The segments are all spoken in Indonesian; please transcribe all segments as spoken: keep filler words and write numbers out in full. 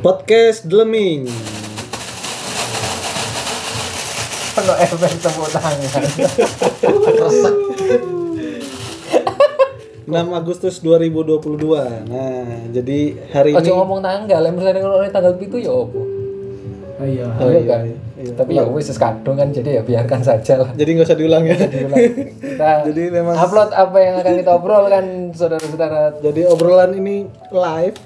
Podcast Dleming. Penuh efek tepuk tangan. enam Agustus dua ribu dua puluh dua. Nah, jadi hari oh, ini. Ojo ngomong tanggal, lek mesti ngono tanggal tujuh ya opo? Oh iya, oh, iya, kan? Iya, iya. Tapi ya wis kadung kan, jadi ya biarkan saja lah. Jadi enggak usah diulang ya. Diulang. Kita jadi memang upload apa yang akan kita obrolkan saudara-saudara. Jadi obrolan ini live.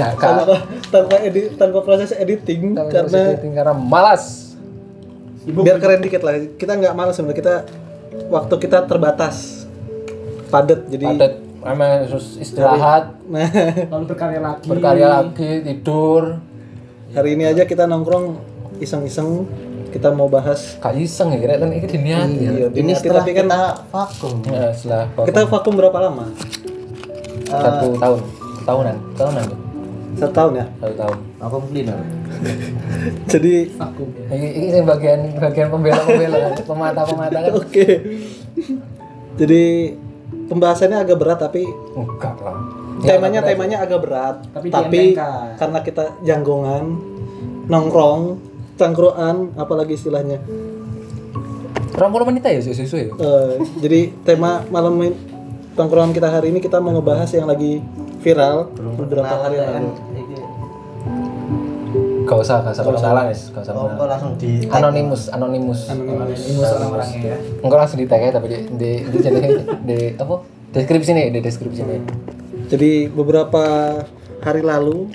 tanpa tanpa edit, tanpa proses editing tanpa karena proses editing, karena malas. Sibuk. Biar keren dikit lah. Kita enggak malas sebenarnya. Kita waktu kita terbatas. Padat jadi padat. Memang harus istirahat. Nah, lalu berkarya lagi. Berkarya lagi, tidur. Hari ini aja kita nongkrong iseng-iseng, kita mau bahas Kak iseng ya, kan ini diniati. Iya, ini setelah tapi kan vakum. Ya, setelah vakum. Kita vakum berapa lama? Satu uh, tahun. Tahunan, tahunan. Satu tahun ya? Satu tahun. Aku beli dong. Jadi vakum. Ini ini bagian bagian pembela-pembela, pemata-pemata kan. Oke. Okay. Jadi pembahasannya agak berat tapi enggak lah. Temanya temanya agak berat, tapi, tapi karena kita janggongan, nongkrong, cangkruan, apalagi istilahnya. Rangkul wanita ya, sesuai. Uh, jadi tema malam tongkrongan kita hari ini kita mau ngebahas yang lagi viral belum beberapa hari lalu. Gak usah, gak usah kenalan ya, gak usah kenalan. Langsung di anonimus, anonimus, anonimus orang-orangnya. Engkau langsung di tag ya, tapi di di di, di, di apa? Deskripsi nih, di deskripsi nih. Jadi beberapa hari lalu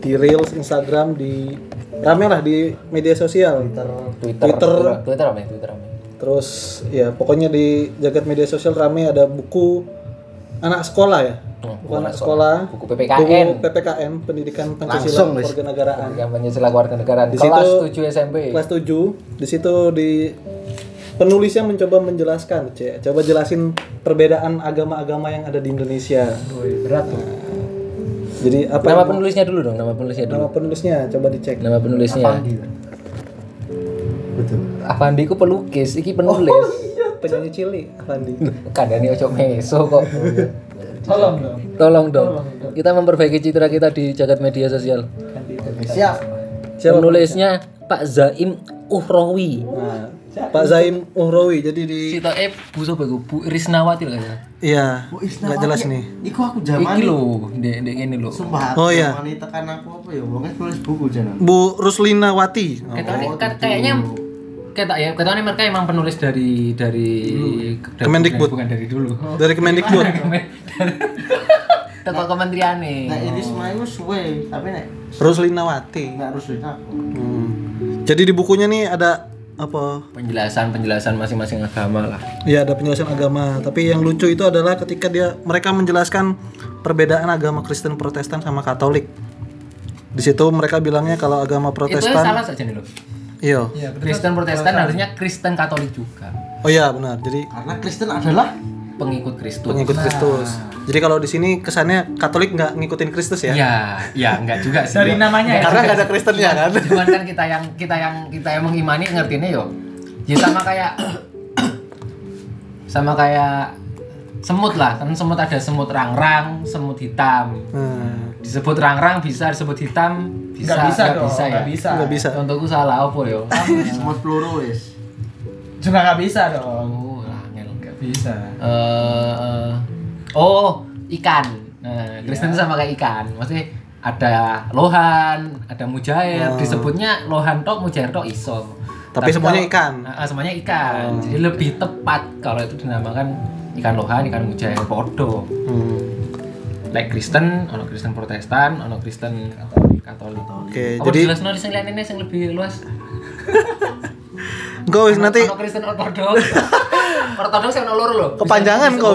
di reels Instagram di rame lah di media sosial Twitter Twitter Twitter, Twitter rame Twitter rame. Terus ya pokoknya di jagat media sosial rame ada buku anak sekolah ya. Hmm, buku anak sekolah, sekolah, buku P P K N. Buku P P K N Pendidikan Pancasila Kewarganegaraan. Pendidikan Pancasila Kewarganegaraan. Di kelas situ, tujuh S M P. Kelas tujuh. Di situ di penulisnya mencoba menjelaskan, Cek. Coba jelasin perbedaan agama-agama yang ada di Indonesia. Berat tuh. Nah, jadi apa nama penulisnya dulu dong, nama penulisnya dulu. Nama penulisnya coba dicek. Nama penulisnya. Afandi. Betul. Afandi ku pelukis, iki penulis. Oh, iya. Penyanyi cilik Afandi. Kandani ojo meso kok. Tolong dong. Tolong dong. Kita memperbaiki citra kita di jagat media sosial. Siap. Penulisnya Pak Zaim Uchrowi. Nah. Pak Zaim Uchrowi, jadi di sitae Bu sapa iku Bu Risnawati lho ya. Iya. Bu Risnawati. Enggak jelas nih. Iku aku jamani. Iki lho, ndek ndek ngene lho. Oh iya. Jamani tekan aku apa ya? Wong nulis buku jeneng. Bu Ruslinawati. Oh, ketone oh, kan kayaknya ketok ya. Ketone mereka emang penulis dari dari hmm. Kemendikbud bukan dari dulu. Oh. Dari Kemendikbud. Teko kementeriane. Nah, ini semuanya suwe, tapi nek Ruslinawati. Enggak Ruslina. Hmm. Jadi di bukunya nih ada apa penjelasan-penjelasan masing-masing agama lah. Iya, ada penjelasan agama, tapi yang lucu itu adalah ketika dia mereka menjelaskan perbedaan agama Kristen Protestan sama Katolik. Di situ mereka bilangnya kalau agama Protestan itu salah saja nih loh. Iya. Ya, Kristen Protestan salah. Harusnya Kristen Katolik juga. Oh iya, benar. Jadi karena Kristen adalah pengikut Kristus. Pengikut nah. Kristus. Jadi kalau di sini kesannya Katolik nggak ngikutin Kristus ya? Iya, ya nggak juga sih. Dari namanya ya. Karena nggak ada Kristennya kan. Cuman kan kita yang kita yang kita yang mengimani ngertiinnya yo. Ya sama kayak sama kayak semut lah. Kan semut ada semut rangrang, semut hitam. Hmm. Disebut rangrang bisa, disebut hitam bisa. Nggak bisa, nggak bisa, nggak bisa. Nggak bisa. Contohku salah apa yo? Semut pluralis. Juga nggak bisa dong. Bisa. Uh, uh, oh, ikan. Nah, Kristen itu yeah. sama kayak ikan. Maksudnya ada lohan, ada mujair. Oh. Disebutnya lohan tok, mujair tok iso. Tapi, Tapi semuanya kalau, ikan. Uh, semuanya ikan. Oh. Jadi lebih tepat kalau itu dinamakan ikan lohan, ikan mujair podo. Hmm. Like Kristen, ono Kristen Protestan, ono Kristen Katolik. Katolik. Oke, okay, jadi jelasno sing liyane sing lebih luas. Go wis nanti ono Kristen Ortodoks. Ortodoks yang nolor loh. Kepanjangan kok,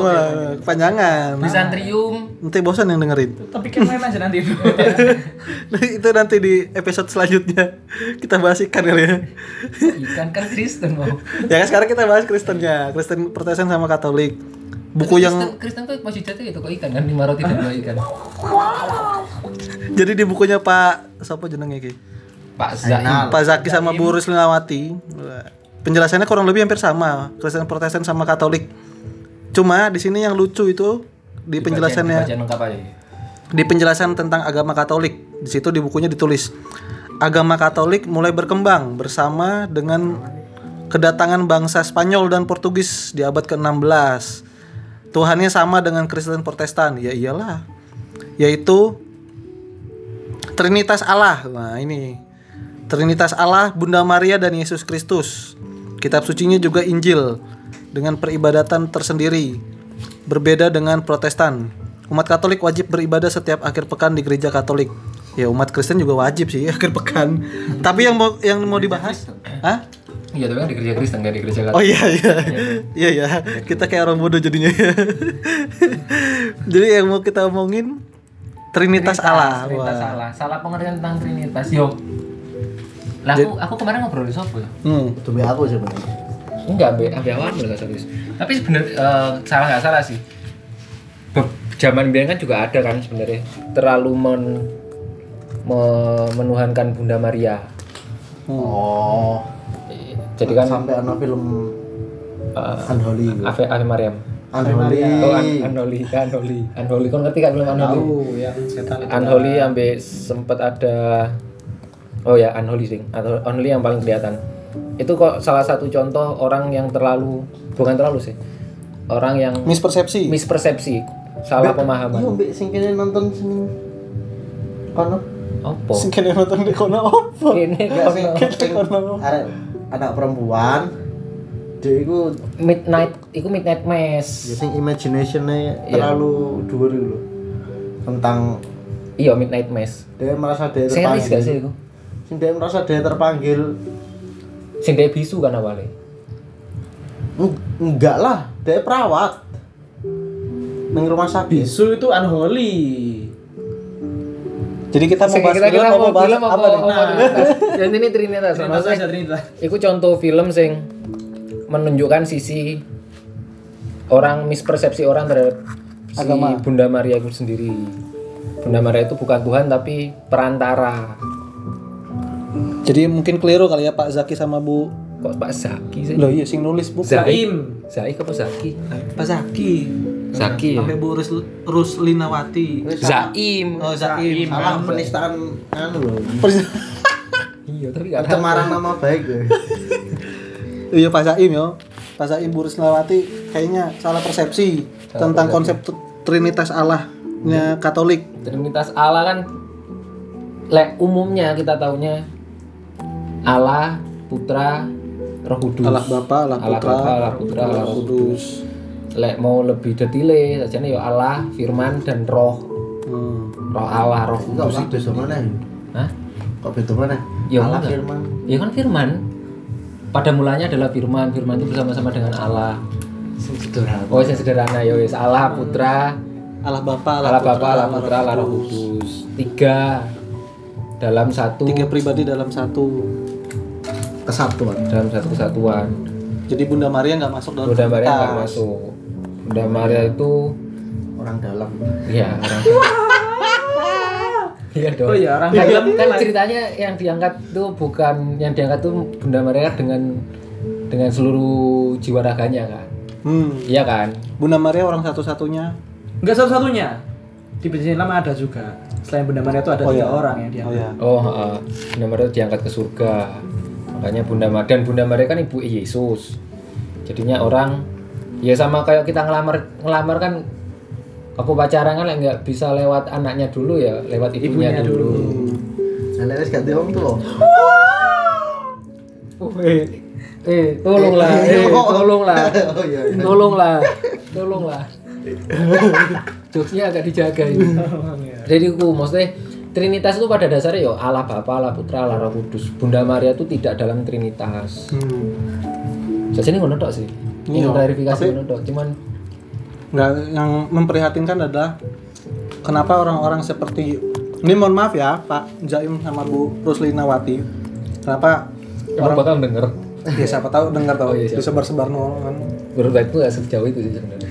kepanjangan. Bisantrium. Nanti bosan yang dengerin. Tapi kan main aja nanti. Itu nanti di episode selanjutnya kita bahas ikan kali ya. Ikan kan Kristen loh. Ya kan sekarang kita bahas Kristennya, Kristen Protestan sama Katolik. Buku Kristen, yang Kristen tuh masih jatuh gitu kok ikan kan lima roti dan dua ikan. Jadi di bukunya Pak siapa jenenge iki? Pak Zaim, Pak Zaki sama Bu Risnawati. Penjelasannya kurang lebih hampir sama, Kristen Protestan sama Katolik. Cuma di sini yang lucu itu di, di penjelasannya. Bagian, di, bagian lengkap aja. Di penjelasan tentang agama Katolik. Di situ di bukunya ditulis, agama Katolik mulai berkembang bersama dengan kedatangan bangsa Spanyol dan Portugis di abad ke enam belas. Tuhannya sama dengan Kristen Protestan. Ya iyalah. Yaitu Trinitas Allah. Nah, ini Trinitas Allah, Bunda Maria dan Yesus Kristus. Kitab sucinya juga Injil dengan peribadatan tersendiri, berbeda dengan Protestan. Umat Katolik wajib beribadah setiap akhir pekan di gereja Katolik. Ya, umat Kristen juga wajib sih akhir pekan. Tapi yang mau yang mau dibahas, hah? Iya, tapi kan di gereja Kristen, gak di gereja Katolik. Oh iya iya. Iya ya. Kita kayak orang bodoh jadinya. Jadi yang mau kita omongin Trinitas, Trinitas Allah. Trinitas Allah. Salah pengertian tentang Trinitas. Yo. Lah aku aku kemarin ngobrol di sopo ya. Hmm, itu aku sebenarnya. Enggak, be, aku awal enggak serius. Tapi sebenarnya uh, salah enggak salah sih. Be- zaman biyen kan juga ada kan sebenarnya. Terlalu men- me- menuhankan Bunda Maria. Hmm. Oh. Jadi kan sampai ana film uh, Unholy. Ave Ave Mariam. Unholy. Unholy, Unholy. Unholy kan ngerti kan film Unholy. Oh, ya setan. Unholy sampai sempat ada oh ya Unholy sing atau Unholy yang paling kelihatan. Itu kok salah satu contoh orang yang terlalu bukan terlalu sih. Orang yang mispersepsi. Mispersepsi. Salah Be- pemahaman. Yo mbek sing kene nonton sing kono opo? Sing kene nonton kono opo? Kene kono. Arek anak perempuan, jadi itu midnight, itu midnight mass. Jadi imaginationnya terlalu yeah. Dhuwur dulu tentang iya midnight mass. Dia merasa dia terpanggil. Serius gak sih itu? Sing dia merasa dia terpanggil. Sing dia bisu kan awalnya? Enggak lah, dia perawat. Neng rumah sakit. Bisu itu unholy. Jadi kita mau bahas film apa film apa Trinitas. Dan ini Trinitas. Trinitas. Iku contoh film sing menunjukkan sisi orang mispersepsi orang terhadap si agama. Bunda Maria itu sendiri. Bunda Maria itu bukan Tuhan tapi perantara. Jadi mungkin keliru kali ya Pak Zaki sama Bu. Kok Pak Zaki sih? Loh iya sing nulis Bu Zaim. Zaim apa Zaki? Pak Zaki. Zaki sampai ya? Bu Risnawati. Zaim. Oh, Zaim. Salah penistaan anu lho. Iya, tapi enggak ada. Pencemaran nama baik ya. Iya, Pak Zaim ya. Pak Zaim Bu Risnawati kayaknya salah persepsi salah tentang persepsi. Konsep Trinitas Allahnya Katolik. Trinitas Allah kan lek umumnya kita taunya Allah Putra Roh Kudus. Allah Bapa, Allah Putra, Allah Putra, Allah Kudus. Lek mau lebih detail sajane ya Allah, Firman dan Roh. Hmm. Roh Allah, Roh Kudus itu semana? Hah? Kok beda mana? Ya Allah enggak. Firman. Ya kan Firman. Pada mulanya adalah Firman, Firman itu bersama-sama dengan Allah. Sederhana. Oh, yang sederhana ya wis Allah Putra, Allah Bapa, Allah Bapa, Allah Putra, Allah Roh Kudus. Tiga dalam satu. Tiga pribadi dalam satu kesatuan, dalam satu kesatuan. Jadi Bunda Maria enggak masuk dalam Bunda Maria enggak masuk. Bunda Maria itu orang dalam. Iya, orang. Iya dong. Oh ya, orang dalam. Kan ceritanya yang diangkat tuh bukan yang diangkat tuh Bunda Maria dengan dengan seluruh jiwa raganya kan. Hmm. Iya kan? Bunda Maria orang satu-satunya. Enggak satu-satunya. Di Perjanjian Lama ada juga. Selain Bunda Maria itu ada oh, tiga ya. Orang yang diangkat. Oh, ya. oh uh, Bunda Maria itu diangkat ke surga. Makanya Bunda Maria dan Bunda Maria kan ibu Yesus. Jadinya orang ya sama kayak kita ngelamar ngelamar kan aku pacaran kan enggak bisa lewat anaknya dulu ya, lewat ibunya, ibunya dulu. Anaknya wis ganti wong tuwa. Eh, eh tolonglah, eh, tolonglah. Oh iya. Tolonglah. Tolonglah. Jokesnya agak dijaga itu. Jadi ku maksudnya Trinitas itu pada dasarnya ya Allah Bapa, Allah Putra, Allah Roh Kudus. Bunda Maria itu tidak dalam Trinitas. Hmm. Jadi ini ngono tok sih. Ini klarifikasi ngono tok. Cuman enggak yang memprihatinkan adalah kenapa orang-orang seperti ini mohon maaf ya Pak Zaim sama Bu Risnawati. Kenapa ya, orang bakal denger? Ya siapa tahu dengar tahu. Oh, iya, disebar-sebar nol kan. Menurut aku enggak sejauh itu sih sebenarnya.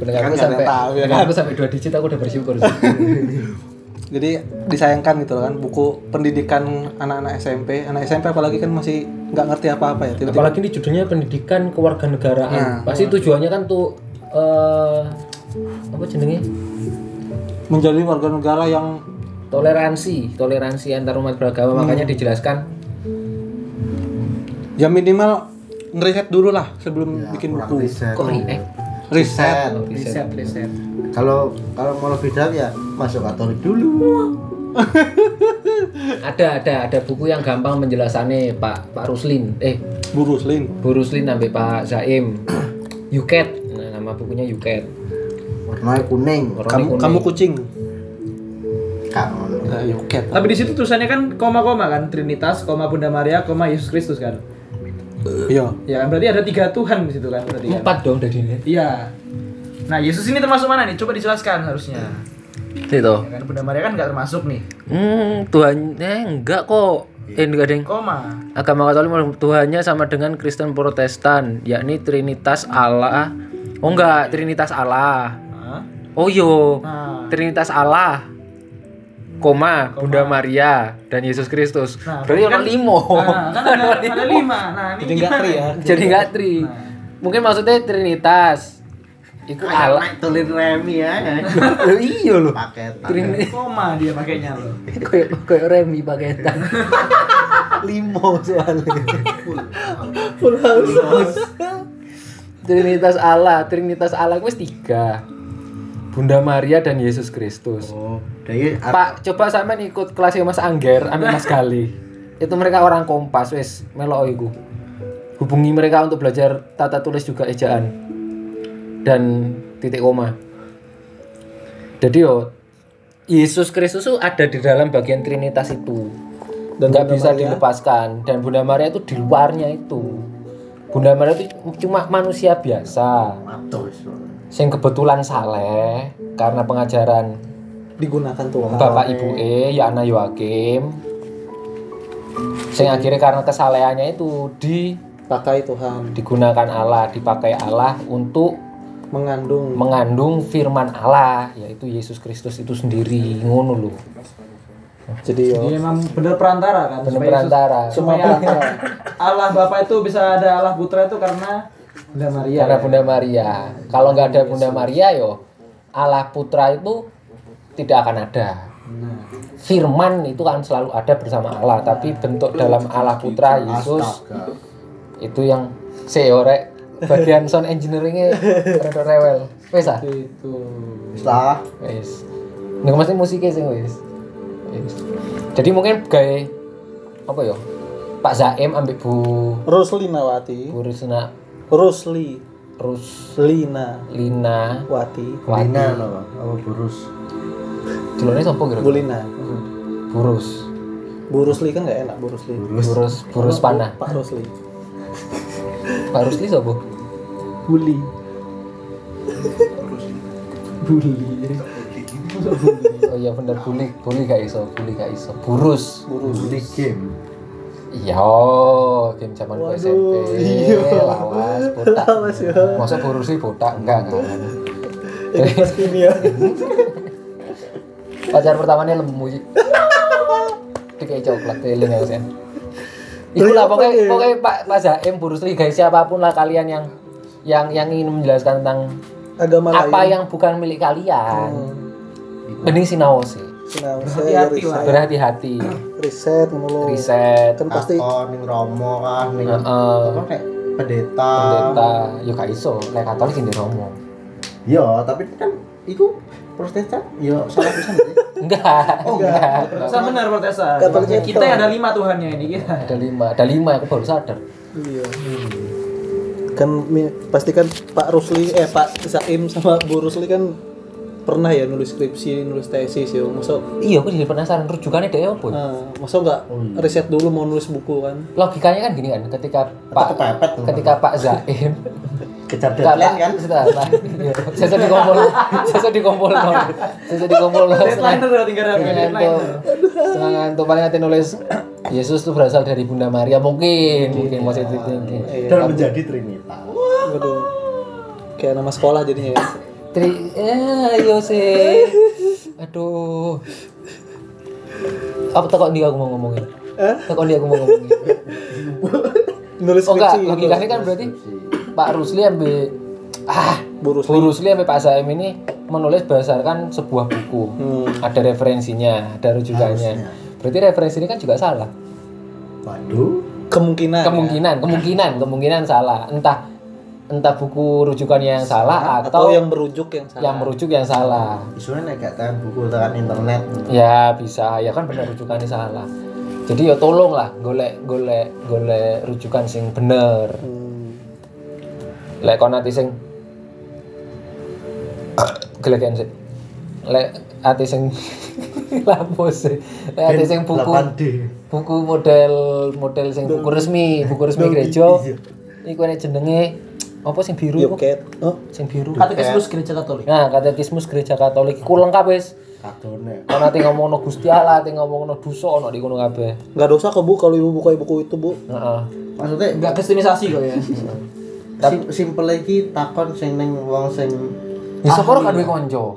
Pendengarku sampai tahu ya kan? Aku sampai dua digit aku udah bersyukur sih. Jadi disayangkan gitu kan buku pendidikan anak-anak S M P, anak S M P apalagi kan masih nggak ngerti apa-apa ya. Tiba-tiba. Apalagi ini judulnya pendidikan kewarganegaraan, nah, pasti nah. Tujuannya kan tuh uh, apa jenenge? Menjadi warga negara yang toleransi, toleransi antar umat beragama. Hmm. Makanya dijelaskan. Ya minimal ngeriset dulu lah sebelum ya, bikin buku. Riset. Kok riset? Riset, riset, riset. riset. Kalau kalau mau lebih dalam ya masuk Katolik dulu. ada ada ada buku yang gampang menjelasannya Pak Pak Ruslin. Eh, Bu Ruslin. Bu Ruslin sampai Pak Zaim. Yuket. Nah, nama bukunya Yuket. Warna kuning. Kamu, kuning. Kamu kucing. Kamu. Nah, Yuket. Tapi di situ tulisannya kan koma-koma kan, Trinitas, koma Bunda Maria, koma Yesus Kristus kan. Iya. Ya kan berarti ada tiga Tuhan di situ kan berarti. Empat kan? Dong dari ini. Iya. Nah, Yesus ini termasuk mana nih? Coba dijelaskan harusnya. Itu. Ya kan Bunda Maria kan enggak termasuk nih. Hmm, Tuhannya enggak kok. Eh, enggak ada yang koma. Agama Katolik Tuhannya sama dengan Kristen Protestan, yakni Trinitas Allah. Oh enggak, Trinitas Allah. Hah? Oh yo. Nah. Trinitas Allah. Koma, koma Bunda Maria dan Yesus Kristus. Nah, berarti kan, orang limo. Nah, kan ada, ada lima. Nah, ini jadi enggak tri ya. Jadi enggak tri. Nah. Mungkin maksudnya Trinitas. Iku Allah tulen remi ya. Loh iya loh. Paketan. Trini koma dia pakainya loh. Kayak kayak remi paketan. Limo soalnya. Full house. Trinitas Allah, Trinitas Allah wis tiga. Bunda Maria dan Yesus Kristus. Oh, dari Pak, coba sampean ikut kelasnya Mas Angger, ambil Mas Gali. Itu mereka orang Kompas wis, melok iku. Hubungi mereka untuk belajar tata tulis juga ejaan dan titik koma. Jadi yo Yesus Kristus itu ada di dalam bagian Trinitas itu. Dan enggak bisa Maria dilepaskan, dan Bunda Maria itu di luarnya itu. Bunda Maria itu cuma manusia biasa. Sing kebetulan saleh karena pengajaran digunakan Tuhan Bapak Ibu E ya ana Yoakim. Sing akhirnya karena kesalehannya itu dipakai Tuhan, digunakan Allah, dipakai Allah untuk mengandung mengandung firman Allah yaitu Yesus Kristus itu sendiri. Ngono lho. Jadi yo. Jadi memang bener perantara kan. Bener perantara. Supaya Allah Bapa itu bisa ada Allah Putra itu karena Bunda Maria. Karena Bunda Maria. Kalau nggak ada Bunda Maria, yo Allah Putra itu tidak akan ada. Firman itu kan selalu ada bersama Allah, tapi bentuk dalam Allah Putra Yesus itu yang seorek bagian sound engineering-nya rada rewel. Wes ah. Itu. Wes lah. Wes. Nek mesti musiknya sing wes. Jadi mungkin gawe apa yo? Pak Zaim ambek Bu Risnawati. Bu Risna Rusli, Ruslina, Lina, Wati, Wati, Lina loh, apa Burus? Celone sapa kira? Bulina, Burus, Burusli kan nggak enak Burusli. Burus, Burus, Burus panah. Pak Rusli, Pak Rusli sapa? Buli, Buli, oh iya bener Buli, Buli gak iso, Buli gak iso, Burus, Burus, Buli game. Iya, game zaman ku S M P. Lawas, botak. Masa Burusi botak enggak kan. Ini pas kimia. Pacar pertamanya lemu. Kayak coklat teling ya, Sen. Itu lah pokoknya pokoknya Pak Pak Zaim, Burusi, guys, siapapun lah kalian yang yang yang ingin menjelaskan tentang agama lain. Apa yang bukan milik kalian. Mending sinau sih. Nah, berhati-hati lah. Berhati-hati. Riset ngono. Riset. Kan pasti ning romo kan ning apa nek pendeta. Pendeta ya gak iso, nek Katolik sing romo. Iya, tapi kan iku Protestan ya salah pisan. Enggak. Oh, enggak. Protestan benar Protestan. Kita ada lima Tuhannya ini kita. Ada lima, ada lima aku baru sadar. Iya. Kan pasti kan Pak Rusli eh Pak Zaim sama Bu Rusli kan pernah ya nulis skripsi, nulis tesis ya. Masa iya, aku jadi penasaran rujukannya dhewe opo. Heeh, masa enggak riset dulu mau nulis buku kan. Logikanya kan gini kan, ketika Pak kepepet, ketika Pak Zaim kejar deadline kan. Setelah. Iya, sesa dikumpul. Sesa dikumpul. Sesa dikumpul. Deadline udah tinggal deadline. Senang tuh paling ati nulis Yesus itu berasal dari Bunda Maria mungkin, mungkin masih thinking. Dan menjadi Trinitas. Waduh. Kayak nama sekolah jadinya ya. Tri, eh, yo sih, aduh, apa takut dia aku mau ngomongin? Takut dia aku mau ngomongin? Nulis skripsi. Oh enggak, logikanya kan berarti Pak Rusli ambil ah Bu Rusli sampai Pak Zaim ini menulis berdasarkan sebuah buku, hmm. ada referensinya, ada rujukannya. Harusnya. Berarti referensi ini kan juga salah. Waduh, kemungkinan. Kemungkinan, ya? kemungkinan, kemungkinan salah. Entah entah buku rujukannya yang salah, salah atau, atau yang merujuk yang salah. Yang merujuk yang salah. Isunya nek gak tahu buku tekan internet. Ya bisa, ya kan bener rujukannya salah. Jadi ya tolonglah golek golek golek rujukan sing bener. Hmm. Lek kon ati sing geleken sik. Lek ati sing lapos sik. Lek ati sing buku buku model model sing buku resmi, buku resmi gereja. Iku nek jenenge apa sing biru iku? Oh, sing biru. Katekismus Gereja Katolik. Nah, Katekismus Gereja Katolik iku lengkap wis. Katone. Ono ati ngomongno Gusti Allah, ati ngomongno dosa ono di kono kabeh. Enggak dosa kok Bu kalau Ibu buka buku itu, Bu. Heeh. Maksudnya enggak kristenisasi kok ya. Tapi simpel iki takon sing ning wong sing iso karo kan duwe kanca.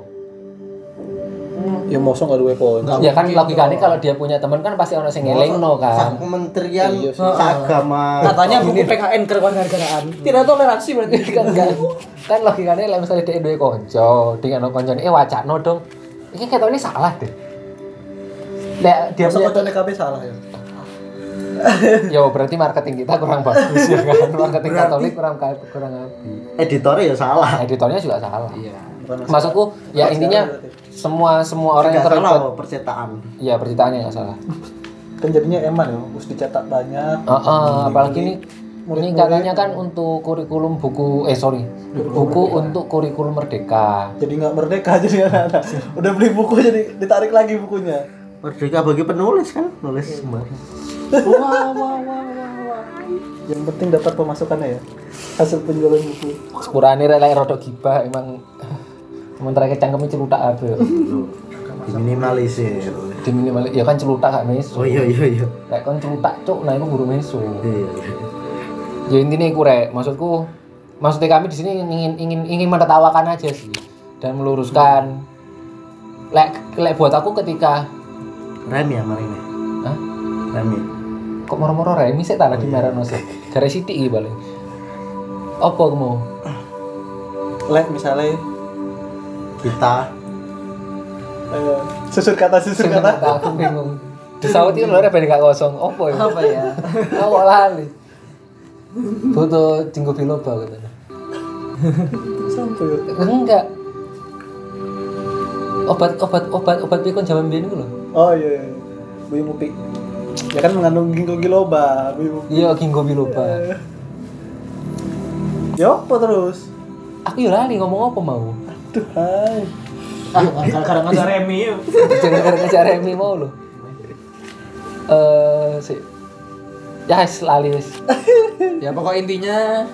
Ya mosok gak duwe kanca. Ya kan logikane kalau dia punya teman kan pasti ono sing ngelingno kan. Sang Kementerian Agama. Katanya buku P K N kewarganegaraan. Tidak toleransi berarti kan enggak. Kan logikane lek misale dhek duwe kanca, dhek ono kancane eh wacakno dong. Iki ketone salah deh. Lek dia ketone kabeh salah ya. Ya berarti marketing kita kurang bagus ya kan. Marketing berarti, Katolik kurang kurang api. Editornya ya salah. Editornya juga salah. Iya. Maksudku ya intinya semua semua orang yang terlibat percetakan. Iya, percetakannya enggak salah. Kan jadinya eman ya, harus dicetak banyak. Heeh, apalagi ini ini katanya kan untuk kurikulum buku eh sorry buku merdeka. Untuk kurikulum merdeka. Jadi nggak merdeka jadi anak-anak. Udah beli buku jadi ditarik lagi bukunya. Merdeka bagi penulis kan, nulis sembarang. Wah wah wah wah. Yang penting dapat pemasukannya ya. Hasil penjualan buku. Sepurane rek rodok gibah emang sementara kecangkeme celutak abe. Diminimalisir. Diminimalisir. Ya kan celutak gak meso. Oh iya iya iya. Lek kon celutak cuk nah iku guru meso. Iya iya. Ya intinya aku rek, maksudku, maksudnya kami di sini ingin ingin ingin menertawakan aja sih dan meluruskan. Lek lek buat aku ketika rem ya marine. Hah? Rem. Kok moro-moro remi sik ta lagi marane sik. Gare sithik iki bali. Apa kamu? Lek misalnya kita eh susut kata susut kata. Aku bingung. Disawuti lho rek ben gak kosong. Apa ya? Apa ya? Aku lali. Foto tinggo biloba katanya. Sampai enggak. Obat-obat obat-obat pikun jaman biyen iku lho. Oh iya iya. Buyu mupik. Ya kan mengandung ginkgo biloba, buyu mupik. Iya, ginkgo biloba. Yo, apa terus? Aku yo lali ngomong apa mau. Aduh, hai. Ah, gara-gara ngajar Remi. Gara-gara ngajar Remi mau lho. Eh, sik. Ya yes, lali wis. Ya pokok intinya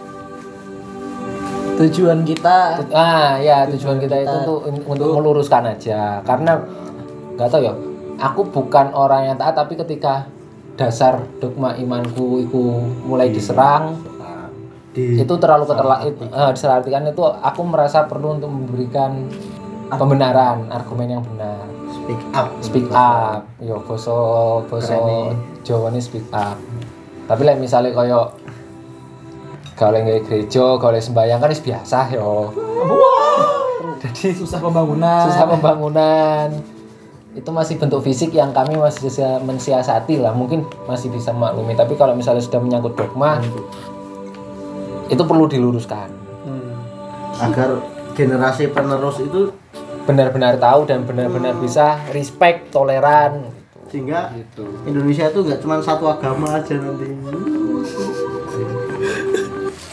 tujuan kita ah ya tujuan, tujuan kita, kita itu untuk untuk meluruskan aja karena enggak tahu ya. Aku bukan orang yang taat tapi ketika dasar dogma imanku itu mulai diserang di, itu terlalu keterla eh uh, disalahartikan itu aku merasa perlu untuk memberikan pembenaran, argumen yang benar. Speak up. Speak up. Yo basa basa Jawane speak up. Tapi lek misale koyo gawe nang gereja, gawe sembahyang kan wis biasa yo. Jadi susah pembangunan. Susah pembangunan. Itu masih bentuk fisik yang kami masih bisa mensiasati lah, mungkin masih bisa maklumi. Tapi kalau misalnya sudah menyangkut dogma hmm. itu perlu diluruskan. Hmm. Agar generasi penerus itu benar-benar tahu dan benar-benar hmm. bisa respect, toleran. Sehingga gitu. Indonesia itu nggak cuma satu agama aja nanti.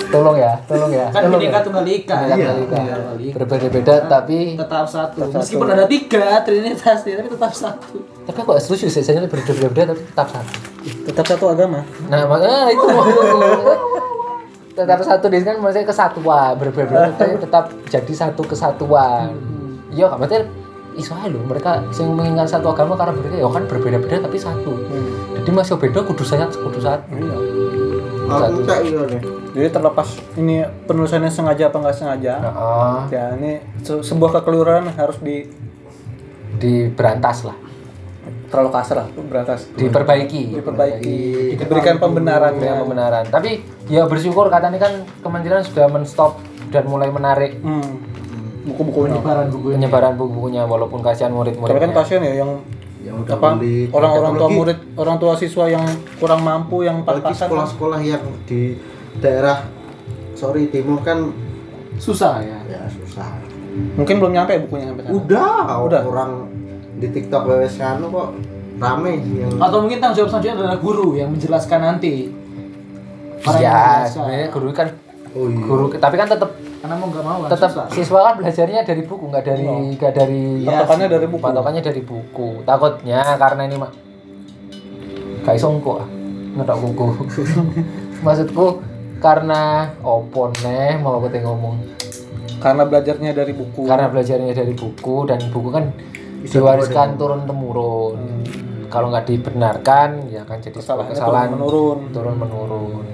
Tolong ya, tolong ya. Kan Bhinneka Tunggal Ika. Iya. Berbeda-beda tapi tetap satu. Tetap Meskipun satu. Ada tiga Trinitas tapi tetap satu. Tapi kok setuju sih sebenarnya berbeda-beda tapi tetap satu. Tetap satu agama. Nah, makanya itu tetap satu di kan maksudnya kesatuan berbeda-beda tapi tetap jadi satu kesatuan. Iya, kan betul. Iso ae lho mereka sing mengingat satu agama karena mereka ya kan berbeda-beda tapi satu. Hmm. Jadi masih beda kudu sayang kudu satu. Iya. Aku tak iya deh. Jadi terlepas ini penulisannya sengaja apa enggak sengaja. Heeh. Ya ini se- sebuah kekeliruan harus di diberantas lah. Terlalu kasar lah berantas. Diperbaiki. Diperbaiki. Diberikan pembenaran ya pembenaran. Tapi ya bersyukur katanya kan Kementerian sudah men-stop dan mulai menarik hmm. buku-buku penyebaran bukunya. Penyebaran buku-bukunya walaupun kasihan murid-muridnya. Tapi kan kasihan ya yang yang apa beli, orang-orang tua lagi. Murid, orang tua siswa yang kurang mampu yang pas-pasan. Sekolah-sekolah yang di daerah sorry timur kan susah ya. Ya susah. Mungkin belum nyampe bukunya nyampe sana. Udah, udah. Orang di TikTok W W S K kok rame yang... Atau mungkin tanggung jawab selanjutnya adalah guru yang menjelaskan nanti. Para ya, sebenarnya guru kan oh, iya. guru tapi kan tetap karena mau enggak mau kan tetap susah. Siswa kan belajarnya dari buku enggak dari enggak no. dari patokannya dari buku. Patokannya dari buku. Takutnya karena ini mak kayak songkok ngetok buku. Maksudku karena opo neh mau aku ngomong. Karena belajarnya dari buku. Karena belajarnya dari buku dan buku kan bisa diwariskan turun temurun. Hmm. Kalau enggak dibenarkan ya kan jadi kesalahan turun menurun. Turun menurun.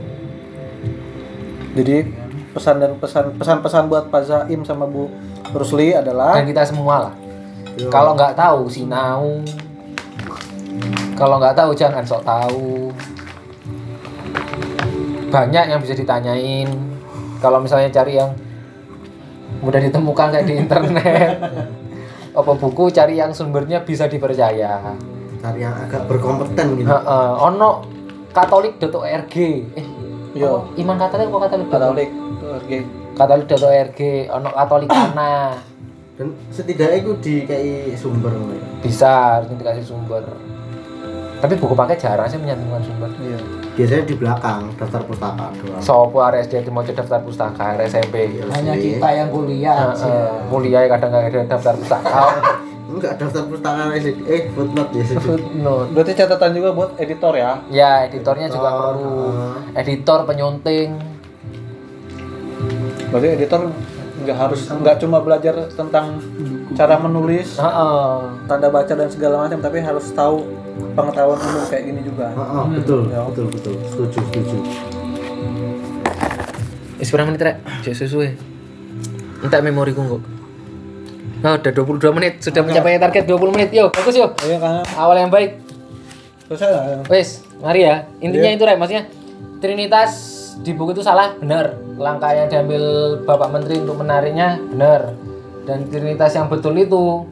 Jadi pesan dan pesan pesan-pesan buat Pak Zaim sama Bu Rusli adalah dan kita semua lah. Kalau nggak tahu sinau, kalau nggak tahu jangan sok tahu. Banyak yang bisa ditanyain. Kalau misalnya cari yang mudah ditemukan kayak di internet, apa buku cari yang sumbernya bisa dipercaya. Cari yang agak berkompeten gitu. Uh, ono katolik dot org. Eh, yo. Iman Katolik kok Katolik. Katolik. Oke, katolik dot org ono Katolik ana. Dan setidaknya itu dikai sumber. Bisa, harus dikasih sumber. Tapi buku pakai jarang sih menyatukan sumber. Iya. Biasanya di belakang daftar pustaka doang. Sopo arek S D mau daftar pustaka, arek S M P. Hanya kita yang kuliah aja. Kuliah kadang enggak ada daftar pustaka. Enggak daftar pustaka S D. Eh, footnote ya. Footnote. Berarti catatan juga buat editor ya. Ya, editornya juga perlu. Editor penyunting. Berarti editor nggak harus nggak cuma belajar tentang cara menulis, uh-uh. tanda baca dan segala macam, tapi harus tahu pengetahuan umum kayak gini juga. Uh-uh, hmm. Betul, ya. betul, betul, setuju, setuju. Seberapa menit rek? Jauh sesuai. Entak memoriku nggak? Nah, udah dua puluh dua menit, sudah okay. mencapai target dua puluh menit. Yo, bagus yo. Ayo, kan. Awal yang baik. Selesai. Wes, mari ya. Intinya yeah. itu rek, maksudnya Trinitas di buku itu salah, benar. Langkah yang diambil Bapak Menteri untuk menariknya, benar. Dan Trinitas yang betul itu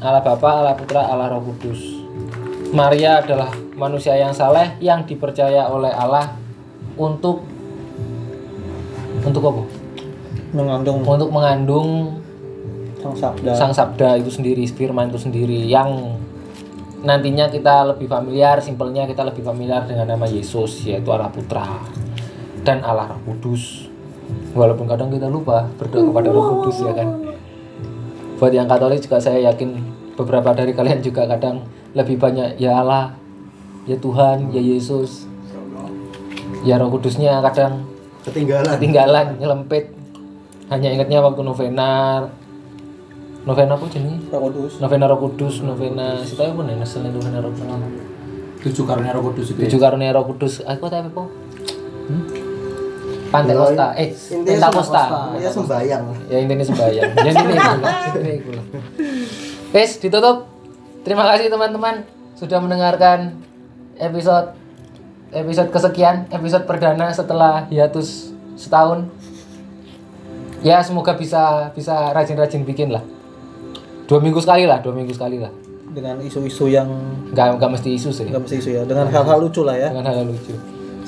Allah Bapa, Allah Putra, Allah Roh Kudus. Maria adalah manusia yang saleh yang dipercaya oleh Allah untuk untuk apa? Mengandung. Untuk mengandung sang sabda. Sang sabda itu sendiri, firman itu sendiri yang nantinya kita lebih familiar, simpelnya kita lebih familiar dengan nama Yesus yaitu Allah Putra dan Allah Roh Kudus. Walaupun kadang kita lupa berdoa kepada Roh Kudus ya kan. Buat yang Katolik juga saya yakin beberapa dari kalian juga kadang lebih banyak ya Allah, ya Tuhan, ya Yesus. Ya Roh Kudusnya kadang ketinggalan, ketinggalan nyelempit. Hanya ingatnya waktu novena. Novena apa jenenge? Roh Kudus. Novena Roh Kudus, novena sitae pun ana selain novena Roh Kudus. Tujuh Karunia Roh Kudus itu. Tujuh Karunia Roh Kudus. Aku tak apa. Pantekosta, eh Pantekosta, ya sembayang, ya intinya sembayang, ya ini ini gula. Guys, ditutup. Terima kasih teman-teman sudah mendengarkan episode episode kesekian, episode perdana setelah hiatus setahun. Ya semoga bisa bisa rajin-rajin bikin lah. Dua minggu sekali lah, dua minggu sekali lah. Dengan isu-isu yang nggak nggak mesti isu sih. Nggak mesti isu ya, dengan hal-hal lucu lah ya. Dengan hal-hal lucu.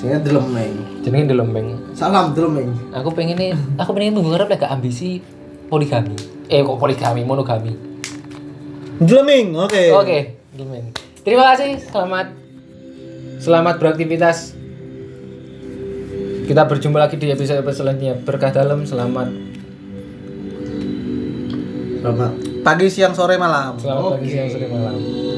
Jenenge Dleming. Jenenge Dleming. Salam Dleming. Aku pengen ini, aku pengen minggu ngarep lek ambisi poligami. Eh kok poligami, monogami. Dleming, oke. Okay. Oke, okay, Dleming. Terima kasih, selamat selamat beraktivitas. Kita berjumpa lagi di episode selanjutnya. Berkah dalam, selamat. Selamat pagi, siang, sore, malam. Selamat okay. pagi, siang, sore, malam.